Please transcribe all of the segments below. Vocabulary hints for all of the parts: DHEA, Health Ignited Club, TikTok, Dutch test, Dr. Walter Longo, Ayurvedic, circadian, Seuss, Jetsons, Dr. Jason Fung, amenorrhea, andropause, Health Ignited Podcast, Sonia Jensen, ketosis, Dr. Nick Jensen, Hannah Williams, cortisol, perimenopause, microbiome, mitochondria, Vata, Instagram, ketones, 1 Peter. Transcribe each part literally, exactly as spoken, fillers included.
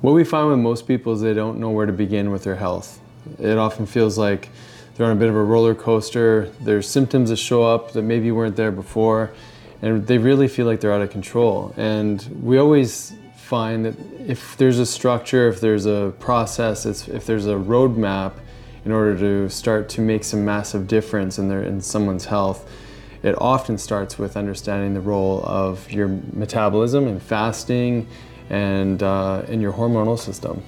What we find with most people is they don't know where to begin with their health. It often feels like they're on a bit of a roller coaster. There's symptoms that show up that maybe weren't there before, and they really feel like they're out of control. And we always find that if there's a structure, if there's a process, if there's a roadmap in order to start to make some massive difference in their, in someone's health, it often starts with understanding the role of your metabolism and fasting and uh, in your hormonal system.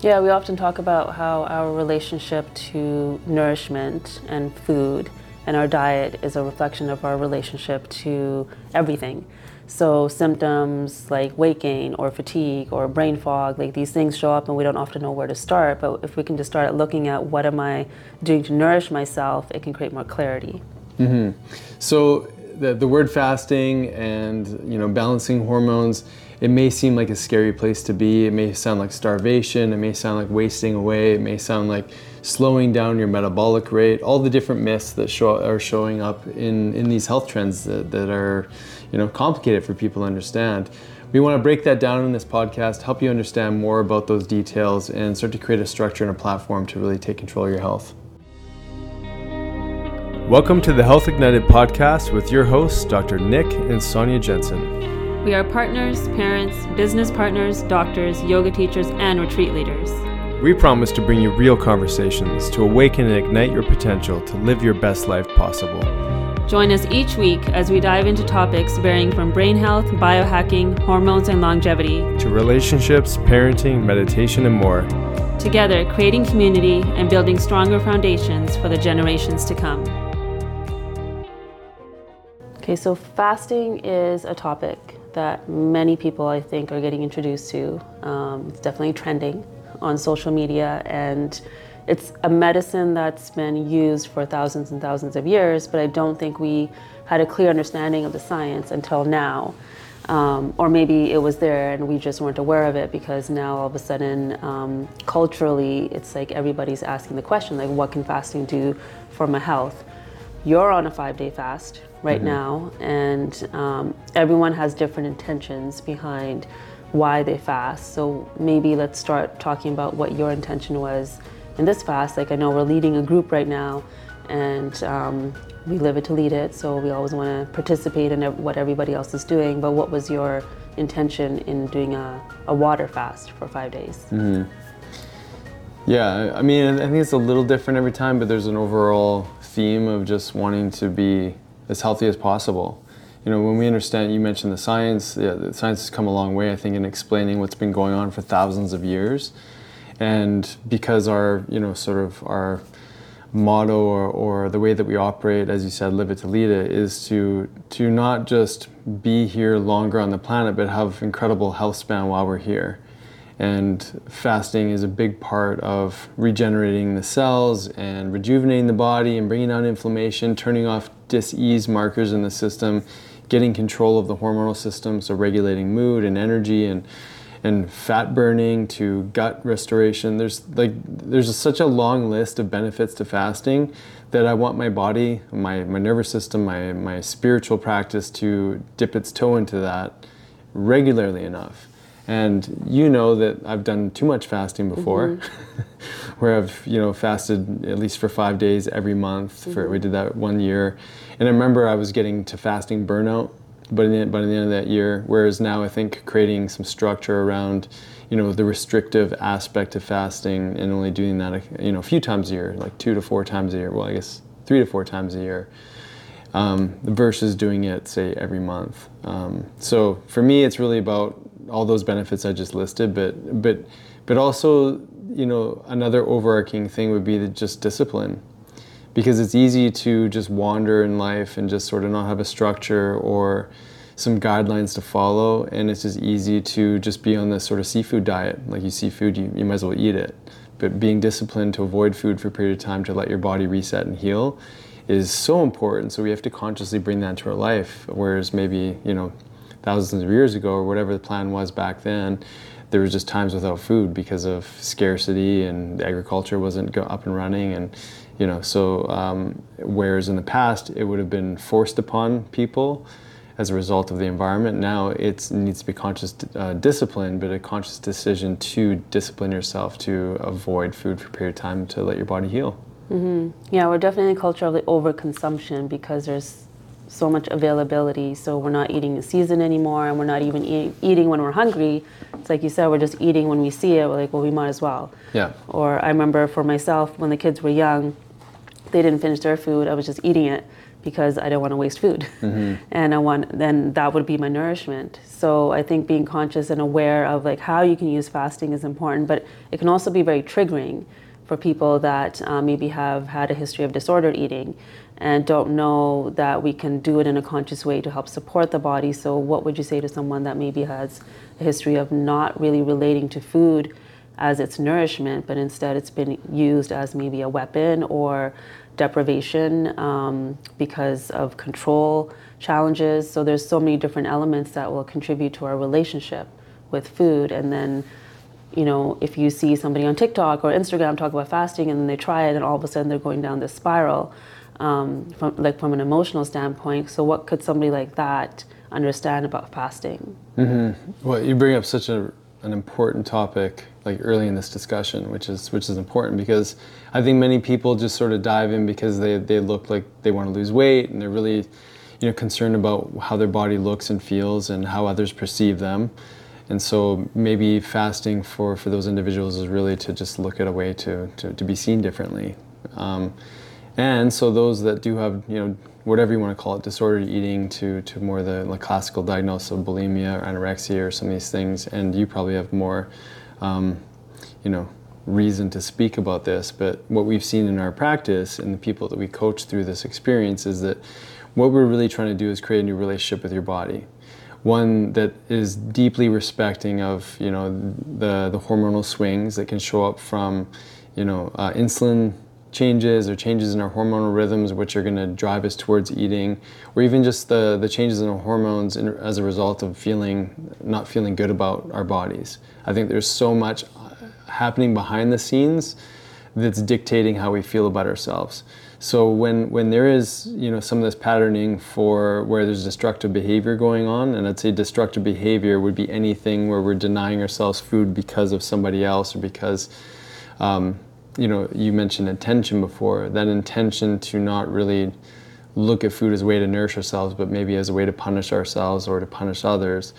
Yeah, we often talk about how our relationship to nourishment and food and our diet is a reflection of our relationship to everything. So symptoms like weight gain or fatigue or brain fog, like these things show up and we don't often know where to start, but if we can just start looking at what am I doing to nourish myself, it can create more clarity. Mm-hmm. So the, the word fasting and, you know, balancing hormones, it may seem like a scary place to be. It may sound like starvation. It may sound like wasting away. It may sound like slowing down your metabolic rate, all the different myths that show, are showing up in, in these health trends that, that are, you know, complicated for people to understand. We want to break that down in this podcast, help you understand more about those details and start to create a structure and a platform to really take control of your health. Welcome to the Health Ignited Podcast with your hosts, Doctor Nick and Sonia Jensen. We are partners, parents, business partners, doctors, yoga teachers, and retreat leaders. We promise to bring you real conversations to awaken and ignite your potential to live your best life possible. Join us each week as we dive into topics varying from brain health, biohacking, hormones and longevity, to relationships, parenting, meditation, and more. Together, creating community and building stronger foundations for the generations to come. Okay, so fasting is a topic that many people, I think, are getting introduced to. Um, it's definitely trending on social media, and it's a medicine that's been used for thousands and thousands of years, but I don't think we had a clear understanding of the science until now. Um, or maybe it was there and we just weren't aware of it, because now all of a sudden, um, culturally, it's like everybody's asking the question, like, what can fasting do for my health? You're on a five-day fast right mm-hmm. now, and um, everyone has different intentions behind why they fast. So maybe let's start talking about what your intention was in this fast. Like, I know we're leading a group right now, and um, we live it to lead it, so we always want to participate in what everybody else is doing, but what was your intention in doing a, a water fast for five days? Mm-hmm. Yeah, I mean, I think it's a little different every time, but there's an overall theme of just wanting to be as healthy as possible. You know, when we understand, you mentioned the science, yeah, the science has come a long way, I think, in explaining what's been going on for thousands of years. And because our, you know, sort of our motto or, or the way that we operate, as you said, live it to lead it, is to to not just be here longer on the planet, but have incredible health span while we're here. And fasting is a big part of regenerating the cells and rejuvenating the body and bringing down inflammation, turning off dis-ease markers in the system, getting control of the hormonal system, so regulating mood and energy and and fat burning to gut restoration. There's like there's a, such a long list of benefits to fasting that I want my body, my, my nervous system, my, my spiritual practice to dip its toe into that regularly enough. And you know that I've done too much fasting before, mm-hmm. where I've, you know, fasted at least for five days every month. Mm-hmm. For, we did that one year. And I remember I was getting to fasting burnout But in the, by the end of that year, whereas now I think creating some structure around, you know, the restrictive aspect of fasting and only doing that, you know, a few times a year, like two to four times a year. Well, I guess three to four times a year, um, versus doing it, say, every month. Um, so for me, it's really about all those benefits I just listed, but but but also, you know, another overarching thing would be the just discipline. Because it's easy to just wander in life and just sort of not have a structure or some guidelines to follow, and it's just easy to just be on this sort of seafood diet. Like, you see food, you, you might as well eat it. But being disciplined to avoid food for a period of time to let your body reset and heal is so important. So we have to consciously bring that into our life, whereas maybe, you know, thousands of years ago or whatever the plan was back then, there was just times without food because of scarcity and agriculture wasn't up and running. And you know, so um, whereas in the past it would have been forced upon people, as a result of the environment. Now it needs to be conscious uh, discipline, but a conscious decision to discipline yourself to avoid food for a period of time to let your body heal. Mm-hmm. Yeah, we're definitely in a culture of the overconsumption because there's so much availability. So we're not eating in season anymore, and we're not even eat, eating when we're hungry. It's like you said, we're just eating when we see it. We're like, well, we might as well. Yeah. Or I remember for myself, when the kids were young, they didn't finish their food. I was just eating it because I don't want to waste food. Mm-hmm. And I want, then that would be my nourishment. So I think being conscious and aware of like how you can use fasting is important, but it can also be very triggering for people that uh, maybe have had a history of disordered eating and don't know that we can do it in a conscious way to help support the body. So what would you say to someone that maybe has a history of not really relating to food as its nourishment, but instead it's been used as maybe a weapon or deprivation um, because of control challenges? So there's so many different elements that will contribute to our relationship with food. And then, you know, if you see somebody on TikTok or Instagram talk about fasting and then they try it and all of a sudden they're going down this spiral, um, from, like from an emotional standpoint. So what could somebody like that understand about fasting? Mm-hmm. Well, you bring up such a, an important topic like early in this discussion, which is which is important because I think many people just sort of dive in because they, they look like they want to lose weight and they're really, you know, concerned about how their body looks and feels and how others perceive them. And so maybe fasting for, for those individuals is really to just look at a way to, to, to be seen differently. Um, and so those that do have, you know, whatever you want to call it, disordered eating to, to more the like classical diagnosis of bulimia or anorexia or some of these things, and you probably have more, um, you know, reason to speak about this. But what we've seen in our practice and the people that we coach through this experience is that what we're really trying to do is create a new relationship with your body. One that is deeply respecting of, you know, the, the hormonal swings that can show up from, you know, uh, insulin changes or changes in our hormonal rhythms, which are going to drive us towards eating, or even just the, the changes in our hormones in, as a result of feeling, not feeling good about our bodies. I think there's so much happening behind the scenes that's dictating how we feel about ourselves. So when, when there is, you know, some of this patterning for where there's destructive behavior going on, and I'd say destructive behavior would be anything where we're denying ourselves food because of somebody else or because, um, you know, you mentioned intention before, that intention to not really look at food as a way to nourish ourselves, but maybe as a way to punish ourselves or to punish others.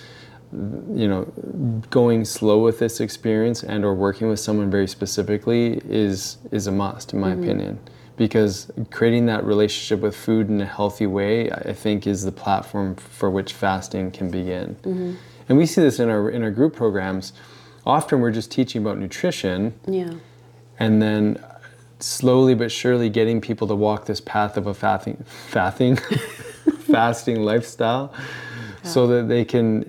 You know, going slow with this experience and or working with someone very specifically is is a must, in my mm-hmm. opinion, because creating that relationship with food in a healthy way, I think, is the platform for which fasting can begin. Mm-hmm. And we see this in our in our group programs. Often we're just teaching about nutrition. Yeah. And then slowly but surely getting people to walk this path of a fasting fasting fasting lifestyle, yeah, so that they can,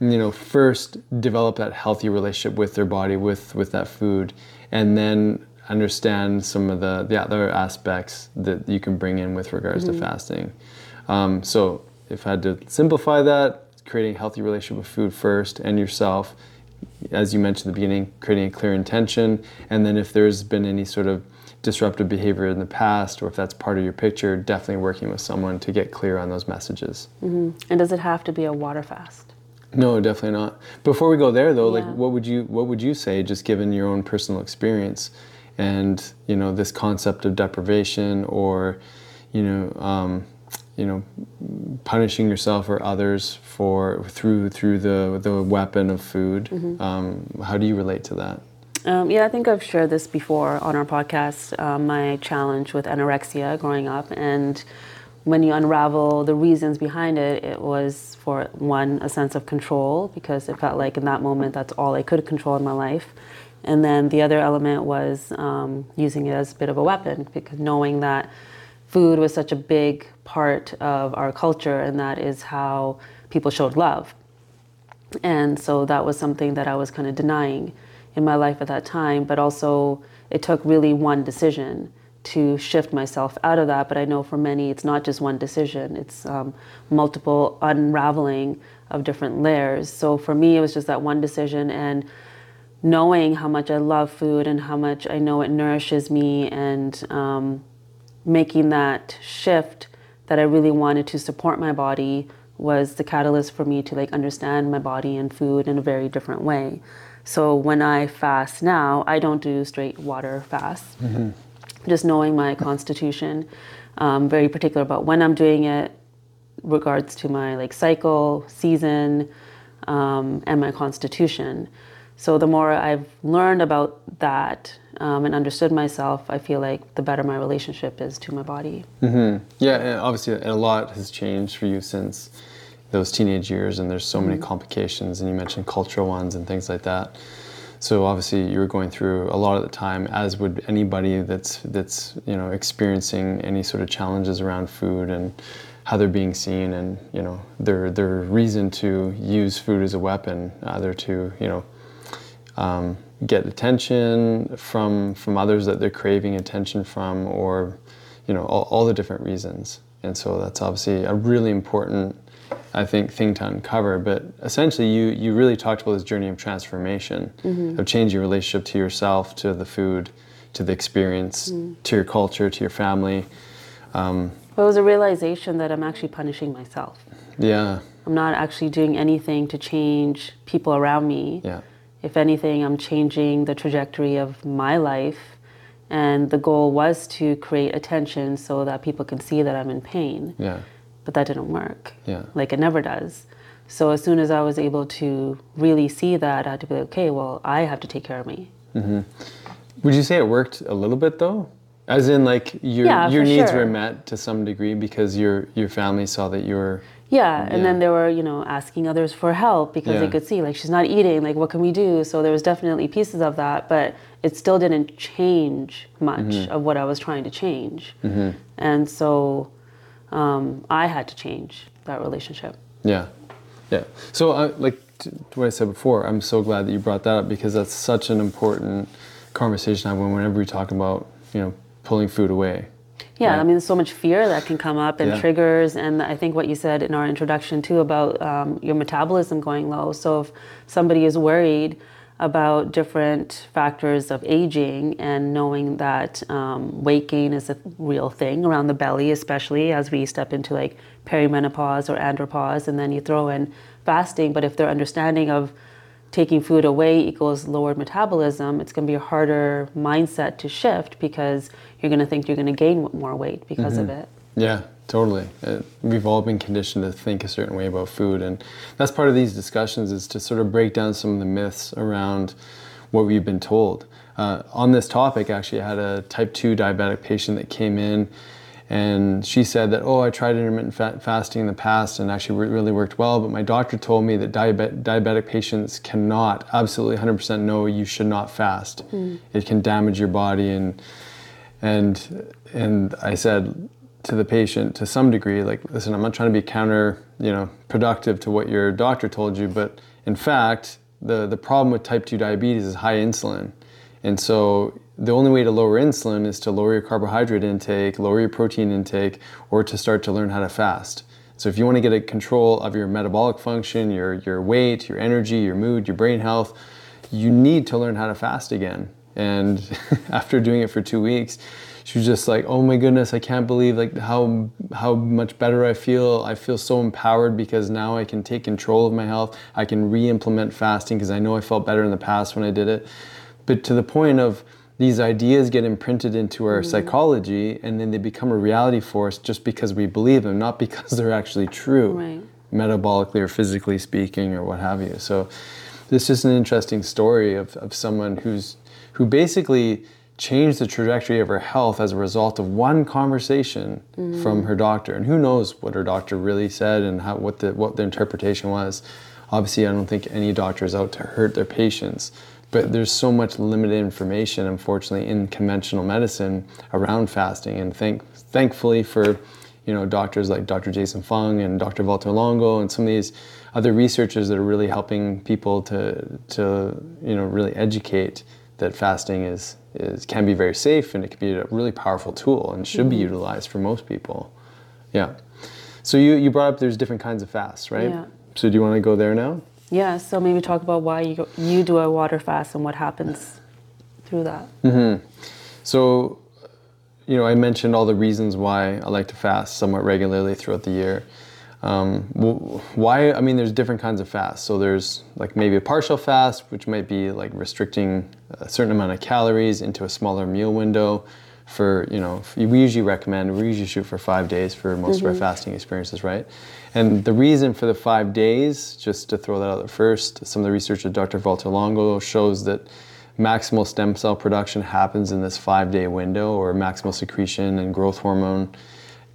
you know, first develop that healthy relationship with their body, with, with that food, and then understand some of the, the other aspects that you can bring in with regards mm-hmm. to fasting. Um, so if I had to simplify that, creating a healthy relationship with food first and yourself, as you mentioned at the beginning, creating a clear intention, and then if there's been any sort of disruptive behavior in the past, or if that's part of your picture, definitely working with someone to get clear on those messages. Mm-hmm. And does it have to be a water fast? No, definitely not. Before we go there, though, yeah, like what would you what would you say, just given your own personal experience, and you know this concept of deprivation, or you know, um, you know, punishing yourself or others for through through the the weapon of food? Mm-hmm. Um, how do you relate to that? Um, yeah, I think I've shared this before on our podcast. Uh, my challenge with anorexia growing up, and when you unravel the reasons behind it, it was, for one, a sense of control, because it felt like in that moment that's all I could control in my life. And then the other element was um, using it as a bit of a weapon, because knowing that food was such a big part of our culture and that is how people showed love. And so that was something that I was kind of denying in my life at that time, but also it took really one decision to shift myself out of that. But I know for many, it's not just one decision, it's um, multiple unraveling of different layers. So for me, it was just that one decision, and knowing how much I love food and how much I know it nourishes me, and um, making that shift that I really wanted to support my body was the catalyst for me to like understand my body and food in a very different way. So when I fast now, I don't do straight water fasts. Mm-hmm. Just knowing my constitution, um, very particular about when I'm doing it, regards to my like cycle, season, um, and my constitution. So the more I've learned about that um, and understood myself, I feel like the better my relationship is to my body. Mm-hmm. Yeah, and obviously, and a lot has changed for you since those teenage years, and there's so mm-hmm. many complications, and you mentioned cultural ones and things like that. So obviously, you were going through a lot of the time, as would anybody that's that's you know experiencing any sort of challenges around food and how they're being seen, and you know their their reason to use food as a weapon, either to you know. Um, get attention from from others that they're craving attention from, or you know all, all the different reasons. And so that's obviously a really important, I think, thing to uncover. But essentially, you you really talked about this journey of transformation, mm-hmm. of changing your relationship to yourself, to the food, to the experience, mm-hmm. to your culture, to your family. Um, well, it was a realization that I'm actually punishing myself. Yeah. I'm not actually doing anything to change people around me. Yeah. If anything, I'm changing the trajectory of my life, and the goal was to create attention so that people can see that I'm in pain. Yeah. But that didn't work. Yeah. Like it never does. So as soon as I was able to really see that, I had to be like, okay, well, I have to take care of me. Mm-hmm. Would you say it worked a little bit though? As in, like your yeah, your needs sure. were met to some degree because your your family saw that you were. Yeah, and yeah. then they were, you know, asking others for help because yeah. they could see, like, she's not eating, like, what can we do? So there was definitely pieces of that, but it still didn't change much mm-hmm. of what I was trying to change. Mm-hmm. And so um, I had to change that relationship. Yeah, yeah. So, uh, like, to what I said before, I'm so glad that you brought that up because that's such an important conversation I have whenever we talk about, you know, pulling food away. Yeah, right. I mean, there's so much fear that can come up and yeah. triggers. And I think what you said in our introduction, too, about um, your metabolism going low. So if somebody is worried about different factors of aging and knowing that um, weight gain is a real thing around the belly, especially as we step into like perimenopause or andropause, and then you throw in fasting. But if their understanding of taking food away equals lowered metabolism, it's going to be a harder mindset to shift because you're going to think you're going to gain more weight because mm-hmm. of it. Yeah, totally. Uh, we've all been conditioned to think a certain way about food. And that's part of these discussions is to sort of break down some of the myths around what we've been told. Uh, on this topic, actually, I had a type two diabetic patient that came in and she said that, oh, I tried intermittent fat fasting in the past and actually really worked well, but my doctor told me that diabet- diabetic patients cannot, absolutely one hundred percent know you should not fast. Mm. It can damage your body. And and and I said to the patient, to some degree, like, listen, I'm not trying to be counter, you know, productive to what your doctor told you, but in fact, the, the problem with type two diabetes is high insulin. And so the only way to lower insulin is to lower your carbohydrate intake, lower your protein intake, or to start to learn how to fast. So if you want to get a control of your metabolic function, your, your weight, your energy, your mood, your brain health, you need to learn how to fast again. And after doing it for two weeks, she was just like, oh my goodness, I can't believe like how how much better I feel. I feel so empowered because now I can take control of my health. I can re-implement fasting because I know I felt better in the past when I did it. But to the point of these ideas get imprinted into our mm-hmm. psychology and then they become a reality for us just because we believe them, not because they're actually true, right. metabolically or physically speaking or what have you. So it's just an interesting story of, of someone who's who basically changed the trajectory of her health as a result of one conversation mm-hmm. from her doctor. And who knows what her doctor really said and how what the what the interpretation was. Obviously, I don't think any doctor is out to hurt their patients. But there's so much limited information, unfortunately, in conventional medicine around fasting. And thank, thankfully for, you know, doctors like Doctor Jason Fung and Doctor Walter Longo and some of these other researchers that are really helping people to, to you know, really educate that fasting is, is can be very safe and it can be a really powerful tool and should be utilized for most people. Yeah. So you, you brought up there's different kinds of fasts, right? Yeah. So do you want to go there now? Yeah, so maybe talk about why you go, you do a water fast and what happens through that. Mm-hmm. So, you know, I mentioned all the reasons why I like to fast somewhat regularly throughout the year. Um, why? I mean, there's different kinds of fasts. So there's like maybe a partial fast, which might be like restricting a certain amount of calories into a smaller meal window. For, you know, we usually recommend, we usually shoot for five days for most mm-hmm. of our fasting experiences, right? And the reason for the five days, just to throw that out there first, some of the research of Doctor Walter Longo shows that maximal stem cell production happens in this five-day window, or maximal secretion and growth hormone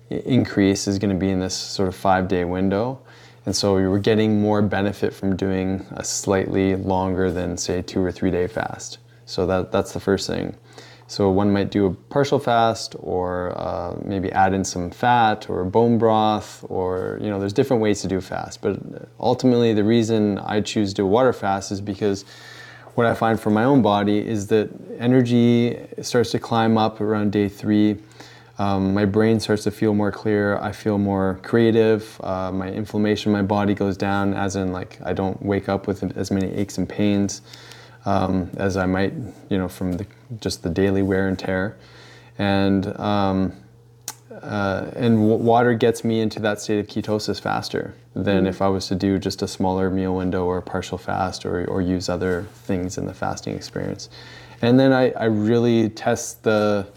increase is going to be in this sort of five-day window. And so we were getting more benefit from doing a slightly longer than, say, two- or three-day fast. So that that's the first thing. So one might do a partial fast, or uh, maybe add in some fat or bone broth, or, you know, there's different ways to do fast. But ultimately, the reason I choose to do a water fast is because what I find for my own body is that energy starts to climb up around day three. Um, my brain starts to feel more clear. I feel more creative. Uh, my inflammation in my body goes down, as in, like, I don't wake up with as many aches and pains. Um, as I might, you know, from the, just the daily wear and tear. And um, uh, and w- water gets me into that state of ketosis faster than mm-hmm. if I was to do just a smaller meal window or a partial fast, or, or use other things in the fasting experience. And then I, I really test the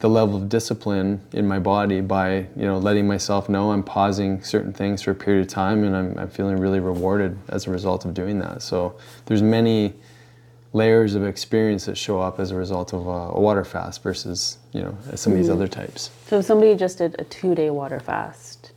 the level of discipline in my body by, you know, letting myself know I'm pausing certain things for a period of time, and I'm, I'm feeling really rewarded as a result of doing that. So there's many layers of experience that show up as a result of a water fast versus, you know, some of these mm-hmm. other types. So if somebody just did a two-day water fast,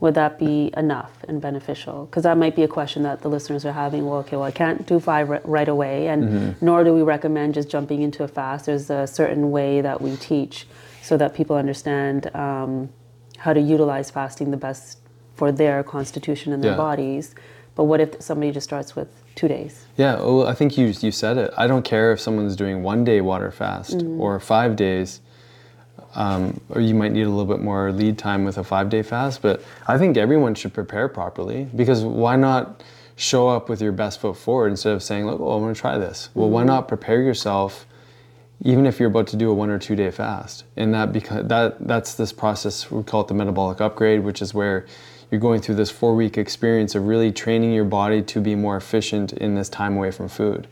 would that be enough and beneficial? Because that might be a question that the listeners are having. Well, okay, well, I can't do five r- right away, and mm-hmm. nor do we recommend just jumping into a fast. There's a certain way that we teach so that people understand um, how to utilize fasting the best for their constitution and their yeah. bodies. But what if somebody just starts with two days? Yeah, well, I think you you said it. I don't care if someone's doing one day water fast mm-hmm. or five days, um, or you might need a little bit more lead time with a five day fast, but I think everyone should prepare properly, because why not show up with your best foot forward instead of saying, look, oh, I'm gonna try this. Well, mm-hmm. why not prepare yourself, even if you're about to do a one or two day fast? And that beca- that that's this process, we call it the metabolic upgrade, which is where you're going through this four-week experience of really training your body to be more efficient in this time away from food.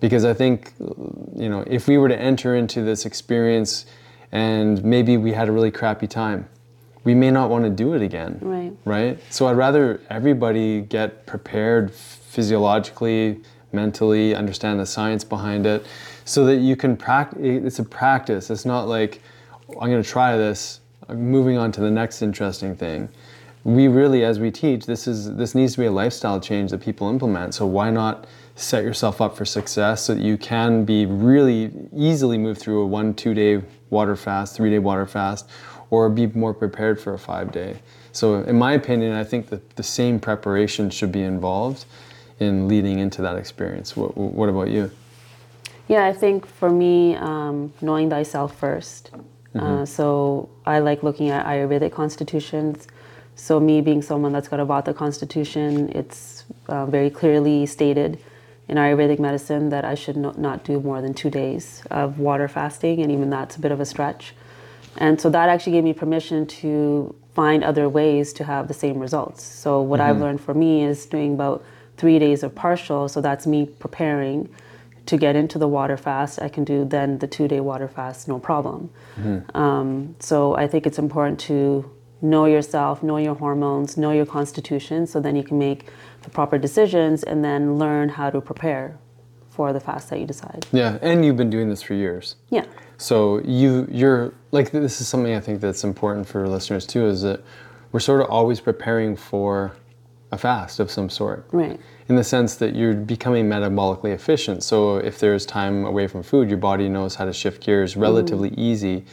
Because I think, you know, if we were to enter into this experience and maybe we had a really crappy time, we may not want to do it again, right? right? So I'd rather everybody get prepared physiologically, mentally, understand the science behind it, so that you can practice. It's a practice. It's not like, I'm going to try this, I'm moving on to the next interesting thing. We really, as we teach, this is this needs to be a lifestyle change that people implement. So why not set yourself up for success so that you can be really easily move through a one, two-day water fast, three-day water fast, or be more prepared for a five-day. So in my opinion, I think that the same preparation should be involved in leading into that experience. What, what about you? Yeah, I think for me, um, knowing thyself first. Mm-hmm. Uh, so I like looking at Ayurvedic constitutions. So me being someone that's got a Vata constitution, it's uh, very clearly stated in Ayurvedic medicine that I should no, not do more than two days of water fasting, and even that's a bit of a stretch. And so that actually gave me permission to find other ways to have the same results. So what mm-hmm. I've learned for me is doing about three days of partial, so that's me preparing to get into the water fast. I can do then the two-day water fast, no problem. Mm-hmm. Um, so I think it's important to know yourself, know your hormones, know your constitution, so then you can make the proper decisions and then learn how to prepare for the fast that you decide. Yeah, and you've been doing this for years. Yeah. So you, you're, like, this is something I think that's important for listeners too, is that we're sort of always preparing for a fast of some sort. Right. In the sense that you're becoming metabolically efficient. So if there's time away from food, your body knows how to shift gears relatively mm-hmm. easy,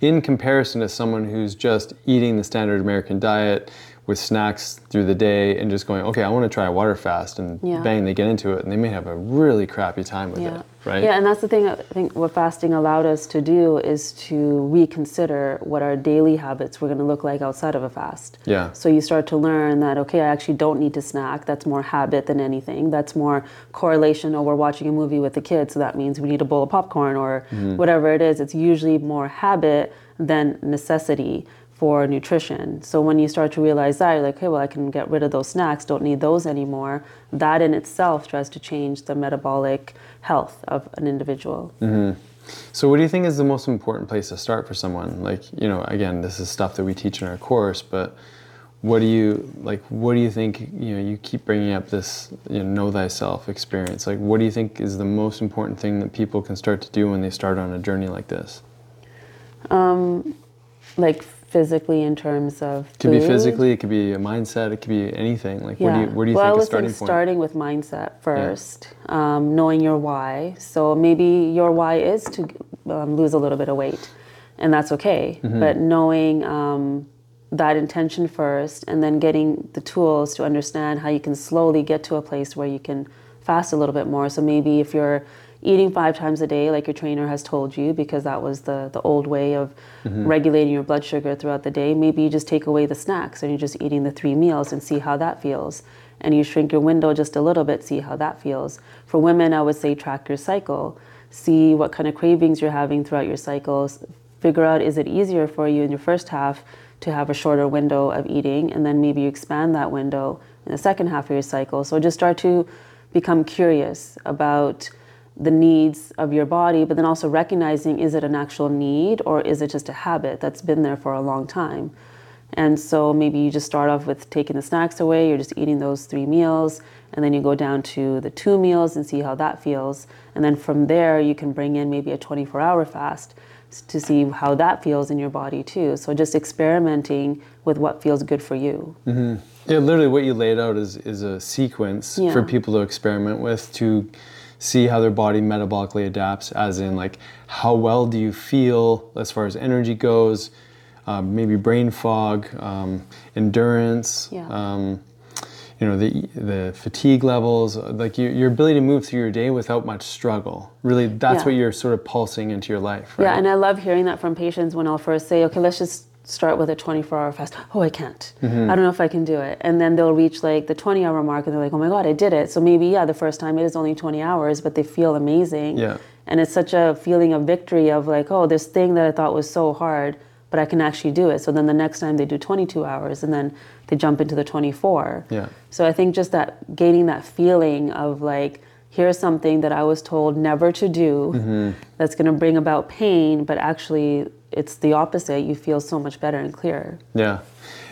in comparison to someone who's just eating the standard American diet with snacks through the day and just going, okay, I want to try a water fast, and yeah. bang, they get into it, and they may have a really crappy time with yeah. it, right? Yeah, and that's the thing. I think what fasting allowed us to do is to reconsider what our daily habits were going to look like outside of a fast. Yeah. So you start to learn that, okay, I actually don't need to snack. That's more habit than anything. That's more correlation, or we're watching a movie with the kids, so that means we need a bowl of popcorn or mm-hmm. whatever it is. It's usually more habit than necessity for nutrition. So when you start to realize that, you're like, hey, well, I can get rid of those snacks, don't need those anymore. That in itself tries to change the metabolic health of an individual. Mm-hmm. So what do you think is the most important place to start for someone? Like, you know, again, this is stuff that we teach in our course, but what do you, like, what do you think, you know, you keep bringing up this, you know, know thyself experience. Like, what do you think is the most important thing that people can start to do when they start on a journey like this? Um, like, physically in terms of food? It could be physically, it could be a mindset, it could be anything. Like, yeah. where do you, where do you well, think is starting point? Well, I was starting with mindset first, yeah. um, knowing your why. So maybe your why is to um, lose a little bit of weight, and that's okay. Mm-hmm. But knowing um, that intention first, and then getting the tools to understand how you can slowly get to a place where you can fast a little bit more. So maybe if you're eating five times a day like your trainer has told you, because that was the, the old way of mm-hmm. regulating your blood sugar throughout the day, maybe you just take away the snacks and you're just eating the three meals and see how that feels. And you shrink your window just a little bit, see how that feels. For women, I would say track your cycle. See what kind of cravings you're having throughout your cycles. Figure out, is it easier for you in your first half to have a shorter window of eating, and then maybe you expand that window in the second half of your cycle. So just start to become curious about the needs of your body, but then also recognizing, is it an actual need or is it just a habit that's been there for a long time? And so maybe you just start off with taking the snacks away, you're just eating those three meals, and then you go down to the two meals and see how that feels. And then from there, you can bring in maybe a twenty-four hour fast to see how that feels in your body too. So just experimenting with what feels good for you. Mm-hmm. Yeah, literally what you laid out is, is a sequence yeah. for people to experiment with, to see how their body metabolically adapts, as in like how well do you feel as far as energy goes, um, maybe brain fog, um, endurance, yeah. um, you know, the the fatigue levels, like you, your ability to move through your day without much struggle. Really, that's yeah. what you're sort of pulsing into your life, right? Yeah, and I love hearing that from patients when I'll first say, okay, let's just start with a twenty-four hour fast. Oh, I can't. Mm-hmm. I don't know if I can do it. And then they'll reach like the twenty hour mark and they're like, oh my God, I did it. So maybe, yeah, the first time it is only twenty hours, but they feel amazing. Yeah. And it's such a feeling of victory of like, oh, this thing that I thought was so hard, but I can actually do it. So then the next time they do twenty-two hours and then they jump into the twenty-four. Yeah. So I think just that, gaining that feeling of like, here's something that I was told never to do mm-hmm. that's going to bring about pain, but actually it's the opposite. You feel so much better and clearer. Yeah.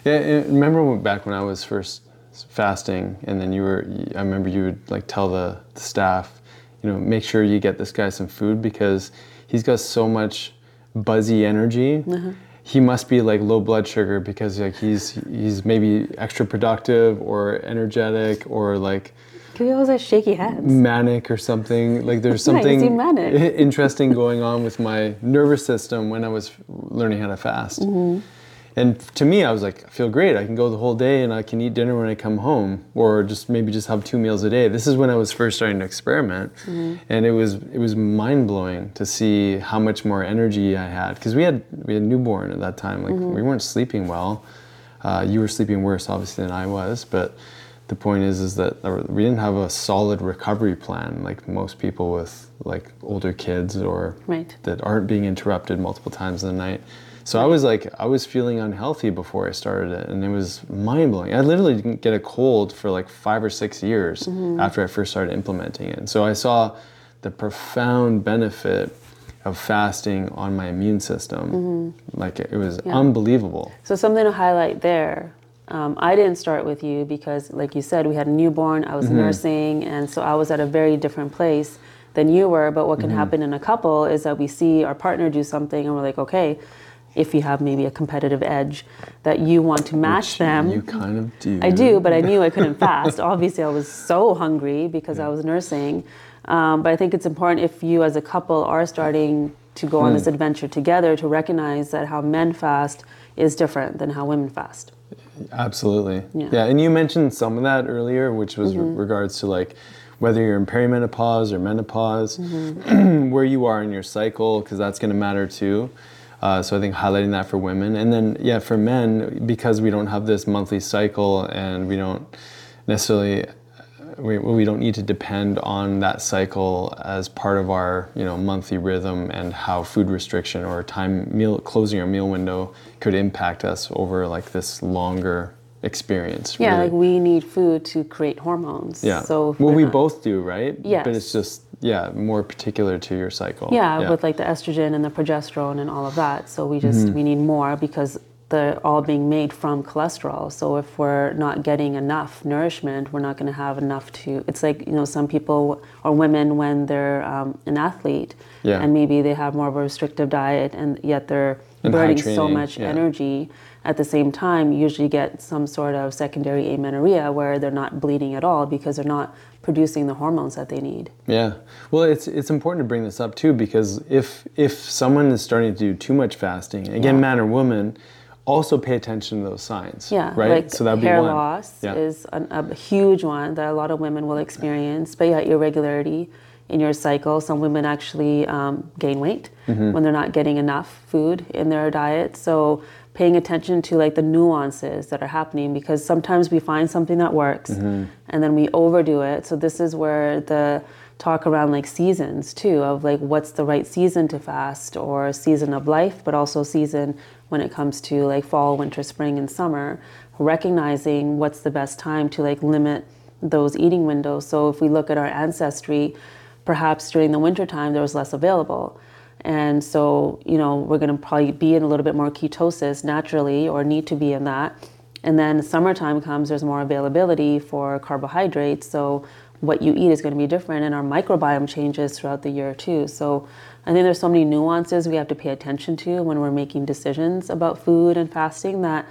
yeah remember back when I was first fasting, and then you were, I remember you would like tell the, the staff, you know, make sure you get this guy some food because he's got so much buzzy energy. Mm-hmm. He must be like low blood sugar because like he's he's maybe extra productive or energetic or like... He always has shaky hands. Manic or something. Like there's something interesting going on with my nervous system when I was learning how to fast. Mm-hmm. And to me, I was like, I feel great. I can go the whole day and I can eat dinner when I come home, or just maybe just have two meals a day. This is when I was first starting to experiment. Mm-hmm. And it was it was mind-blowing to see how much more energy I had. Because we had we had a newborn at that time. Like mm-hmm. we weren't sleeping well. Uh, you were sleeping worse, obviously, than I was. But the point is, is that we didn't have a solid recovery plan like most people with like older kids or right. that aren't being interrupted multiple times in the night. So right. I was like, I was feeling unhealthy before I started it, and it was mind blowing. I literally didn't get a cold for like five or six years mm-hmm. after I first started implementing it. And so I saw the profound benefit of fasting on my immune system. Mm-hmm. Like it was yeah. unbelievable. So something to highlight there. Um, I didn't start with you because, like you said, we had a newborn, I was mm-hmm. nursing, and so I was at a very different place than you were. But what can mm-hmm. happen in a couple is that we see our partner do something and we're like, okay, if you have maybe a competitive edge that you want to match Which them. You kind of do. I do, but I knew I couldn't fast. Obviously, I was so hungry because yeah. I was nursing. Um, but I think it's important if you as a couple are starting to go mm. on this adventure together to recognize that how men fast is different than how women fast. Absolutely. Yeah. yeah. And you mentioned some of that earlier, which was mm-hmm. regards to like whether you're in perimenopause or menopause, mm-hmm. where you are in your cycle, because that's going to matter too. Uh, so I think highlighting that for women. And then, yeah, for men, because we don't have this monthly cycle and we don't necessarily we, we don't need to depend on that cycle as part of our, you know, monthly rhythm, and how food restriction or time meal closing our meal window could impact us over like this longer experience. Yeah, really. Like we need food to create hormones. Yeah. So well, we not... both do, right? Yes. But it's just yeah, more particular to your cycle. Yeah, yeah, with like the estrogen and the progesterone and all of that. So we just mm-hmm. we need more because they're all being made from cholesterol. So if we're not getting enough nourishment, we're not going to have enough to, it's like, you know, some people or women when they're um, an athlete yeah. and maybe they have more of a restrictive diet and yet they're and burning training, so much yeah. energy at the same time, usually get some sort of secondary amenorrhea where they're not bleeding at all because they're not producing the hormones that they need. Yeah. Well, it's it's important to bring this up too, because if if someone is starting to do too much fasting, again, yeah. man or woman, also pay attention to those signs, yeah, right? Like so that'd be one. Hair loss yeah. is an, a huge one that a lot of women will experience, but yeah, irregularity in your cycle. Some women actually um, gain weight mm-hmm. when they're not getting enough food in their diet. So paying attention to like the nuances that are happening, because sometimes we find something that works mm-hmm. and then we overdo it. So this is where the talk around like seasons too, of like what's the right season to fast, or season of life, but also season when it comes to like fall, winter, spring, and summer, recognizing what's the best time to like limit those eating windows. So if we look at our ancestry, perhaps during the winter time there was less available. And so, you know, we're gonna probably be in a little bit more ketosis naturally, or need to be in that. And then summertime comes, there's more availability for carbohydrates. So what you eat is going to be different, and our microbiome changes throughout the year too. So I think there's so many nuances we have to pay attention to when we're making decisions about food and fasting that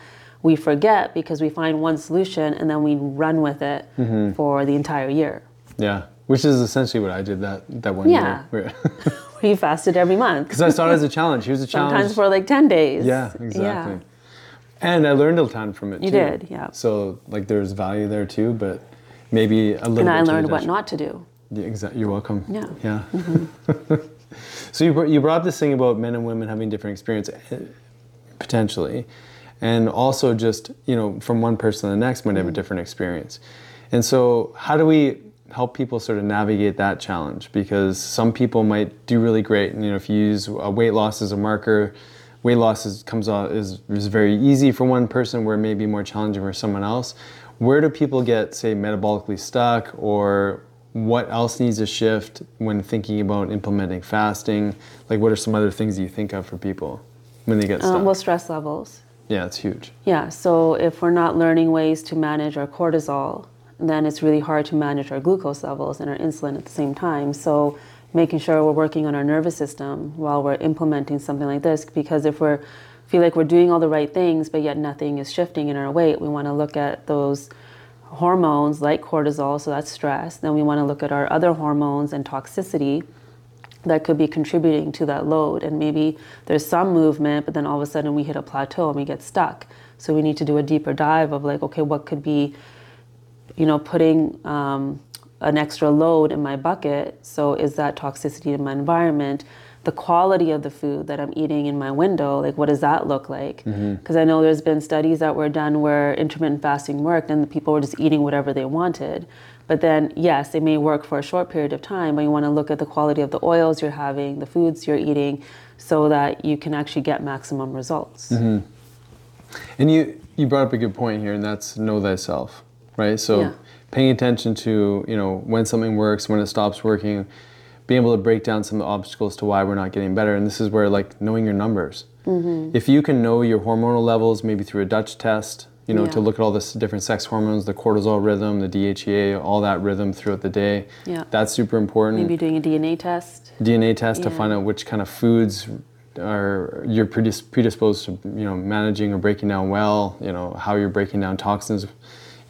we forget, because we find one solution and then we run with it mm-hmm. for the entire year. Yeah, which is essentially what I did that, that one yeah. year. Yeah. We fasted every month. Because I saw it as a challenge. Here's a challenge. Sometimes for like ten days. Yeah, exactly. Yeah. And I learned a ton from it too. You did, yeah. So like there's value there too, but maybe a little. And I learned what not to do. Yeah, exactly. You're welcome. Yeah. Yeah. Mm-hmm. So you you brought up this thing about men and women having different experiences, potentially, and also just, you know, from one person to the next might mm-hmm. have a different experience. And so how do we help people sort of navigate that challenge? Because some people might do really great, and you know, if you use a weight loss as a marker, weight loss is, comes out is is very easy for one person, where it may be more challenging for someone else. Where do people get, say, metabolically stuck, or what else needs a shift when thinking about implementing fasting? Like, what are some other things you think of for people when they get stuck? Um, well, stress levels. Yeah, it's huge. Yeah, so if we're not learning ways to manage our cortisol, then it's really hard to manage our glucose levels and our insulin at the same time. So making sure we're working on our nervous system while we're implementing something like this, because if we're feel like we're doing all the right things, but yet nothing is shifting in our weight. We want to look at those hormones like cortisol, so that's stress. Then we want to look at our other hormones and toxicity that could be contributing to that load. And maybe there's some movement, but then all of a sudden we hit a plateau and we get stuck. So we need to do a deeper dive of like, okay, what could be, you know, putting um, an extra load in my bucket? So is that toxicity in my environment? The quality of the food that I'm eating in my window, like what does that look like? Because mm-hmm. I know there's been studies that were done where intermittent fasting worked and the people were just eating whatever they wanted. But then, yes, it may work for a short period of time, but you want to look at the quality of the oils you're having, the foods you're eating, so that you can actually get maximum results. Mm-hmm. And you, you brought up a good point here, and that's know thyself, right? So yeah. paying attention to, you know, when something works, when it stops working, being able to break down some of the obstacles to why we're not getting better. And this is where like knowing your numbers. Mm-hmm. If you can know your hormonal levels, maybe through a Dutch test, you know, yeah. to look at all the different sex hormones, the cortisol rhythm, the D H E A, all that rhythm throughout the day, yeah. that's super important. Maybe doing a D N A test. D N A test yeah. to find out which kind of foods are you're predisposed to, you know, managing or breaking down well, you know, how you're breaking down toxins.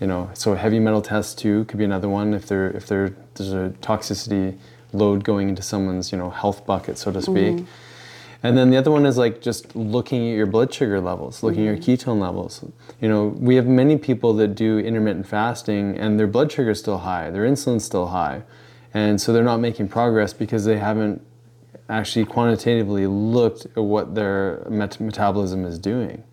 You know, so heavy metal tests too could be another one if there if there there's a toxicity load going into someone's, you know, health bucket, so to speak. Mm-hmm. And then the other one is like just looking at your blood sugar levels, looking mm-hmm. at your ketone levels. You know, we have many people that do intermittent fasting and their blood sugar is still high, their insulin's still high. And so they're not making progress because they haven't actually quantitatively looked at what their met- metabolism is doing.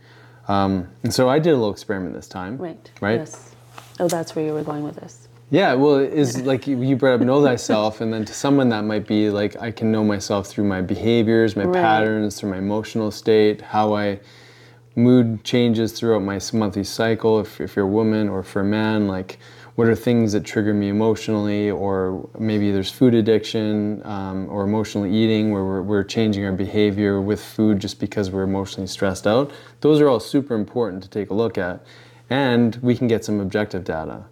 Um, and so I did a little experiment this time. Right. Right? Yes. Oh, that's where you were going with this. Yeah, well, it is like you brought up know thyself, and then to someone that might be like, I can know myself through my behaviors, my right. patterns, through my emotional state, how I mood changes throughout my monthly cycle, if, if you're a woman, or for a man, like what are things that trigger me emotionally, or maybe there's food addiction um, or emotional eating where we're, we're changing our behavior with food just because we're emotionally stressed out. Those are all super important to take a look at, and we can get some objective data.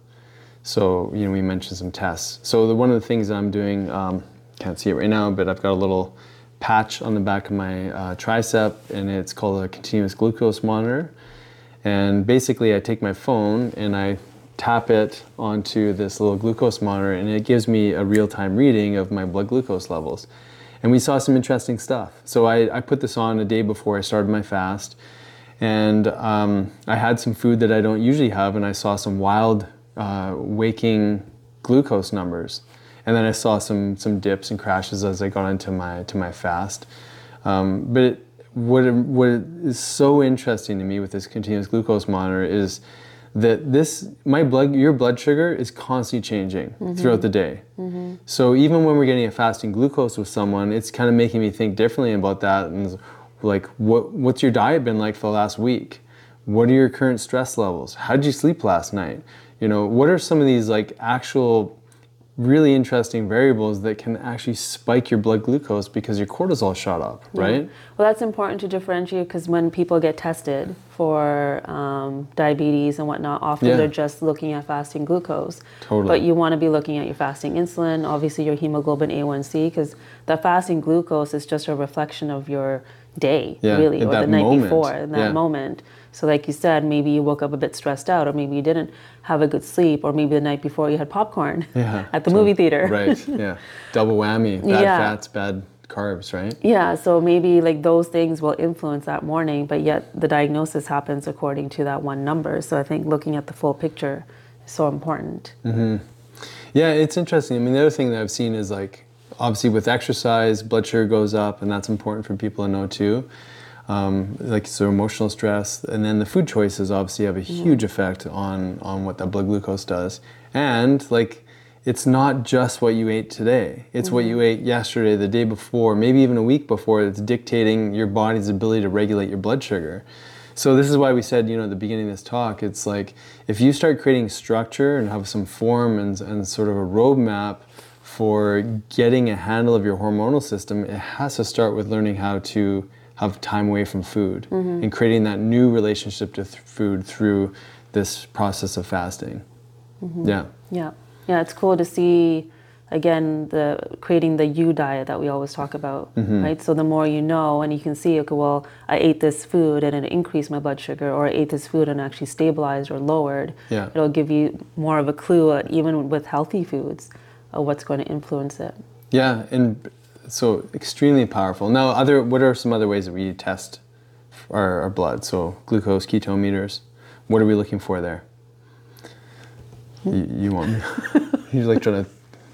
So, you know, we mentioned some tests. So the, one of the things I'm doing, um, can't see it right now, but I've got a little patch on the back of my uh, tricep, and it's called a continuous glucose monitor. And basically I take my phone and I tap it onto this little glucose monitor, and it gives me a real-time reading of my blood glucose levels. And we saw some interesting stuff. So I, I put this on a day before I started my fast, and um, I had some food that I don't usually have, and I saw some wild Uh, waking glucose numbers, and then I saw some some dips and crashes as I got into my to my fast. Um, but it, what it, what is so interesting to me with this continuous glucose monitor is that this my blood your blood sugar is constantly changing mm-hmm. throughout the day. Mm-hmm. So even when we're getting a fasting glucose with someone, it's kind of making me think differently about that, and like what what's your diet been like for the last week? What are your current stress levels? How did you sleep last night? You know, what are some of these like actual really interesting variables that can actually spike your blood glucose because your cortisol shot up, right? Yeah. Well, that's important to differentiate, because when people get tested for um, diabetes and whatnot, often yeah. they're just looking at fasting glucose. Totally. But you want to be looking at your fasting insulin, obviously your hemoglobin A one C, because the fasting glucose is just a reflection of your day, yeah, really, or the night moment. before, in that yeah. moment. So like you said, maybe you woke up a bit stressed out, or maybe you didn't have a good sleep, or maybe the night before you had popcorn yeah, at the so, movie theater. Right, yeah. Double whammy, bad yeah. fats, bad carbs, right? Yeah, so maybe like those things will influence that morning, but yet the diagnosis happens according to that one number. So I think looking at the full picture is so important. Mm-hmm. Yeah, it's interesting. I mean, the other thing that I've seen is like, obviously with exercise, blood sugar goes up, and that's important for people to know too. Um, like so emotional stress, and then the food choices obviously have a huge yeah. effect on, on what that blood glucose does. And like, it's not just what you ate today. It's mm-hmm. what you ate yesterday, the day before, maybe even a week before, that's dictating your body's ability to regulate your blood sugar. So this is why we said, you know, at the beginning of this talk, it's like, if you start creating structure and have some form and, and sort of a roadmap for getting a handle of your hormonal system, it has to start with learning how to have time away from food mm-hmm. and creating that new relationship to th- food through this process of fasting. Mm-hmm. Yeah. Yeah. Yeah. It's cool to see, again, the creating the you diet that we always talk about, mm-hmm. right? So the more you know, and you can see, okay, well, I ate this food and it increased my blood sugar, or I ate this food and actually stabilized or lowered. Yeah. It'll give you more of a clue, at, even with healthy foods, of what's going to influence it. Yeah. And so extremely powerful. Now, other what are some other ways that we test our, our blood? So glucose, ketone meters. What are we looking for there? You, you want me? You're like trying to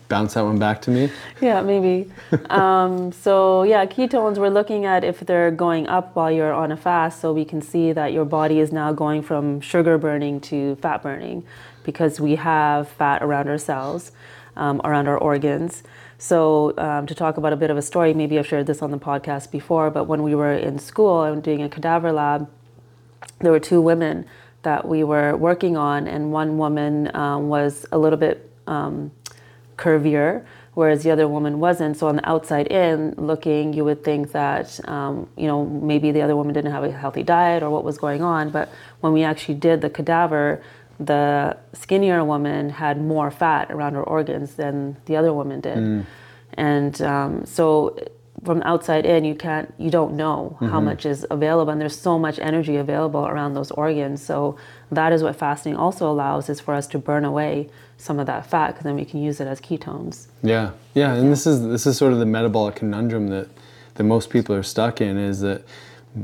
bounce that one back to me? Yeah, maybe. um, so yeah, ketones, we're looking at if they're going up while you're on a fast, so we can see that your body is now going from sugar burning to fat burning, because we have fat around our cells, um, around our organs. So um, to talk about a bit of a story, maybe I've shared this on the podcast before, but when we were in school and doing a cadaver lab, there were two women that we were working on, and one woman um, was a little bit um, curvier, whereas the other woman wasn't. So on the outside in looking, you would think that um, you know, maybe the other woman didn't have a healthy diet or what was going on, but when we actually did the cadaver, the skinnier woman had more fat around her organs than the other woman did. Mm. And um, so from outside in, you can't, you don't know mm-hmm. how much is available, and there's so much energy available around those organs. So that is what fasting also allows, is for us to burn away some of that fat, because then we can use it as ketones. Yeah, yeah, and yeah. this is this is sort of the metabolic conundrum that, that most people are stuck in, is that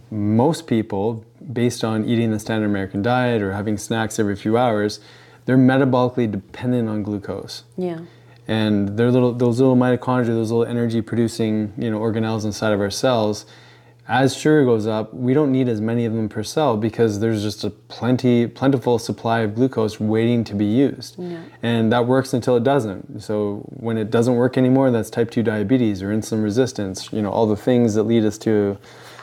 most people, based on eating the standard American diet or having snacks every few hours, they're metabolically dependent on glucose. Yeah. And their little, those little mitochondria, those little energy-producing, you know, organelles inside of our cells, as sugar goes up, we don't need as many of them per cell because there's just a plenty, plentiful supply of glucose waiting to be used. Yeah. And that works until it doesn't. So when it doesn't work anymore, that's type two diabetes or insulin resistance, you know, all the things that lead us to,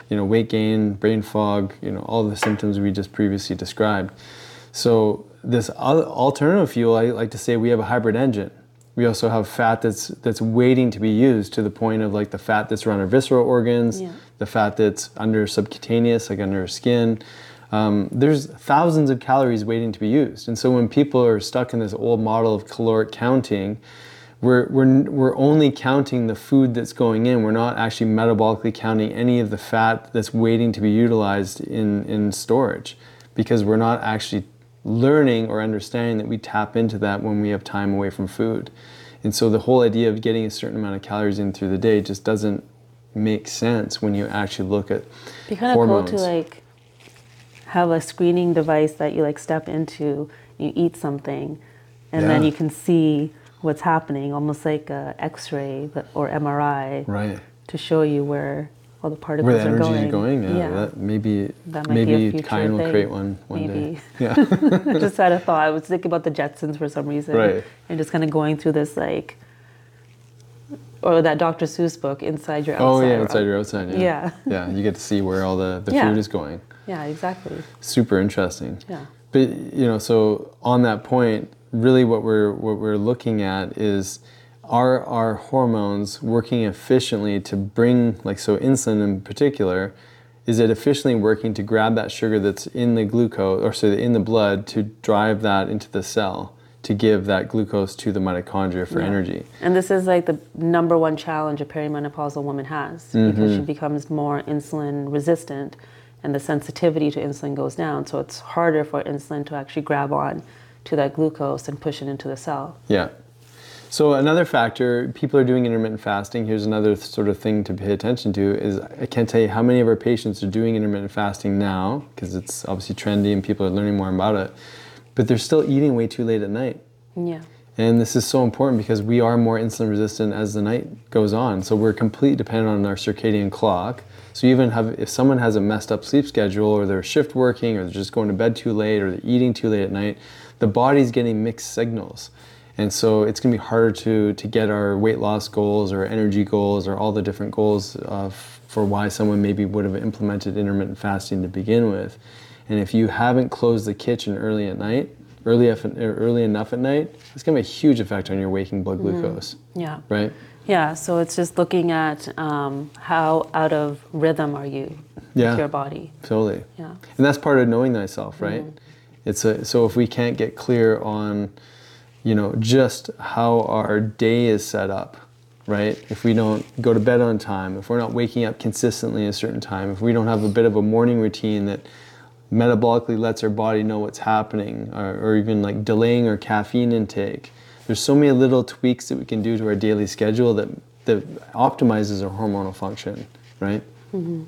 you know, weight gain, brain fog, you know, all the symptoms we just previously described. So this alternative fuel, I like to say we have a hybrid engine. We also have fat that's that's waiting to be used to the point of like the fat that's around our visceral organs, yeah. the fat that's under subcutaneous, like under our skin. Um, there's thousands of calories waiting to be used. And so when people are stuck in this old model of caloric counting, we're, we're, we're only counting the food that's going in. We're not actually metabolically counting any of the fat that's waiting to be utilized in, in storage because we're not actually learning or understanding that we tap into that when we have time away from food. And so the whole idea of getting a certain amount of calories in through the day just doesn't make sense when you actually look at hormones. Be kind of cool to like have a screening device that you like step into, you eat something, and yeah. then you can see what's happening, almost like a X-ray or M R I, right. to show you where all the particles where the energy are going. Is going, yeah. yeah. That maybe that might maybe be a Kyan thing. Will create one one maybe. Day. Yeah. I just had a thought. I was thinking about the Jetsons for some reason, right. and just kind of going through this like, or that Doctor Seuss book, Inside Your Outside. Oh yeah, Inside Your Outside. Yeah. Yeah. yeah. You get to see where all the, the yeah. food is going. Yeah, exactly. Super interesting. Yeah. But you know, so on that point, really, what we're what we're looking at is. Are our hormones working efficiently to bring, like so insulin in particular, is it efficiently working to grab that sugar that's in the glucose, or so in the blood, to drive that into the cell, to give that glucose to the mitochondria for yeah. energy? And this is like the number one challenge a perimenopausal woman has, mm-hmm. because she becomes more insulin resistant and the sensitivity to insulin goes down, so it's harder for insulin to actually grab on to that glucose and push it into the cell. Yeah. So another factor, people are doing intermittent fasting. Here's another sort of thing to pay attention to is I can't tell you how many of our patients are doing intermittent fasting now because it's obviously trendy and people are learning more about it, but they're still eating way too late at night. Yeah. And this is so important because we are more insulin resistant as the night goes on. So we're completely dependent on our circadian clock. So even have, if someone has a messed up sleep schedule or they're shift working or they're just going to bed too late or they're eating too late at night, the body's getting mixed signals. And so it's going to be harder to, to get our weight loss goals or energy goals or all the different goals uh, f- for why someone maybe would have implemented intermittent fasting to begin with. And if you haven't closed the kitchen early at night, early, f- early enough at night, it's going to be a huge effect on your waking blood glucose. Mm-hmm. Yeah. Right? Yeah. So it's just looking at um, how out of rhythm are you yeah. with your body. Totally. Yeah. And that's part of knowing thyself, right? Mm-hmm. It's a, so if we can't get clear on... you know, just how our day is set up, right? If we don't go to bed on time, if we're not waking up consistently at a certain time, if we don't have a bit of a morning routine that metabolically lets our body know what's happening, or, or even like delaying our caffeine intake, there's so many little tweaks that we can do to our daily schedule that, that optimizes our hormonal function, right? Mm-hmm.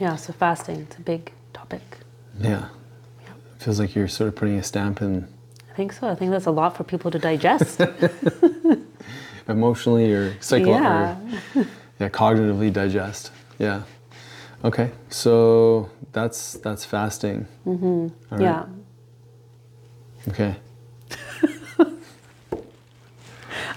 Yeah, so fasting, it's a big topic. Yeah. yeah. It feels like you're sort of putting a stamp in... I think so. I think that's a lot for people to digest. Emotionally or psychologically, yeah. yeah, cognitively digest. Yeah. Okay. So that's that's fasting. Mm-hmm. Right. Yeah. Okay.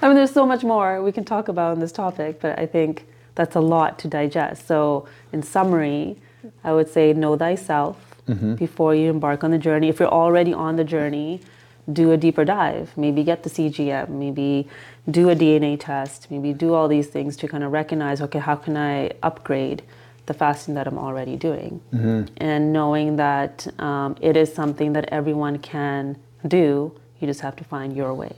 I mean, there's so much more we can talk about on this topic, but I think that's a lot to digest. So in summary, I would say know thyself mm-hmm. before you embark on the journey. If you're already on the journey, do a deeper dive, maybe get the C G M, maybe do a D N A test, maybe do all these things to kind of recognize, okay, how can I upgrade the fasting that I'm already doing? Mm-hmm. And knowing that um, it is something that everyone can do, you just have to find your way.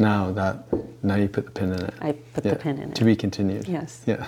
Now that, now you put the pin in it. I put yeah. the pin in it. To be continued. Yes. Yeah.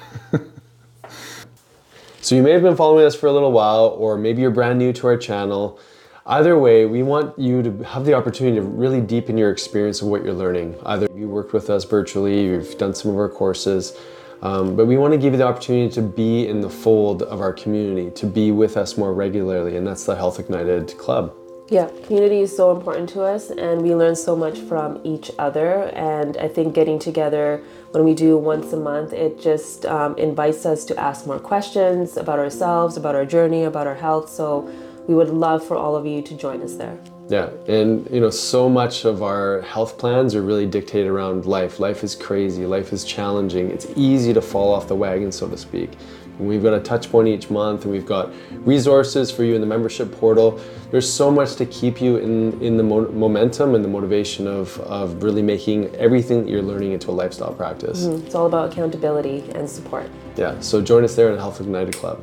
So you may have been following us for a little while, or maybe you're brand new to our channel. Either way, we want you to have the opportunity to really deepen your experience of what you're learning. Either you worked with us virtually, you've done some of our courses, um, but we want to give you the opportunity to be in the fold of our community, to be with us more regularly, and that's the Health Ignited Club. Yeah, community is so important to us, and we learn so much from each other. And I think getting together when we do once a month, it just um, invites us to ask more questions about ourselves, about our journey, about our health. So we would love for all of you to join us there. Yeah, and you know, so much of our health plans are really dictated around life. Life is crazy, life is challenging. It's easy to fall off the wagon, so to speak. And we've got a touch point each month, and we've got resources for you in the membership portal. There's so much to keep you in, in the mo- momentum and the motivation of, of really making everything that you're learning into a lifestyle practice. Mm-hmm. It's all about accountability and support. Yeah, so join us there at Health Ignited Club.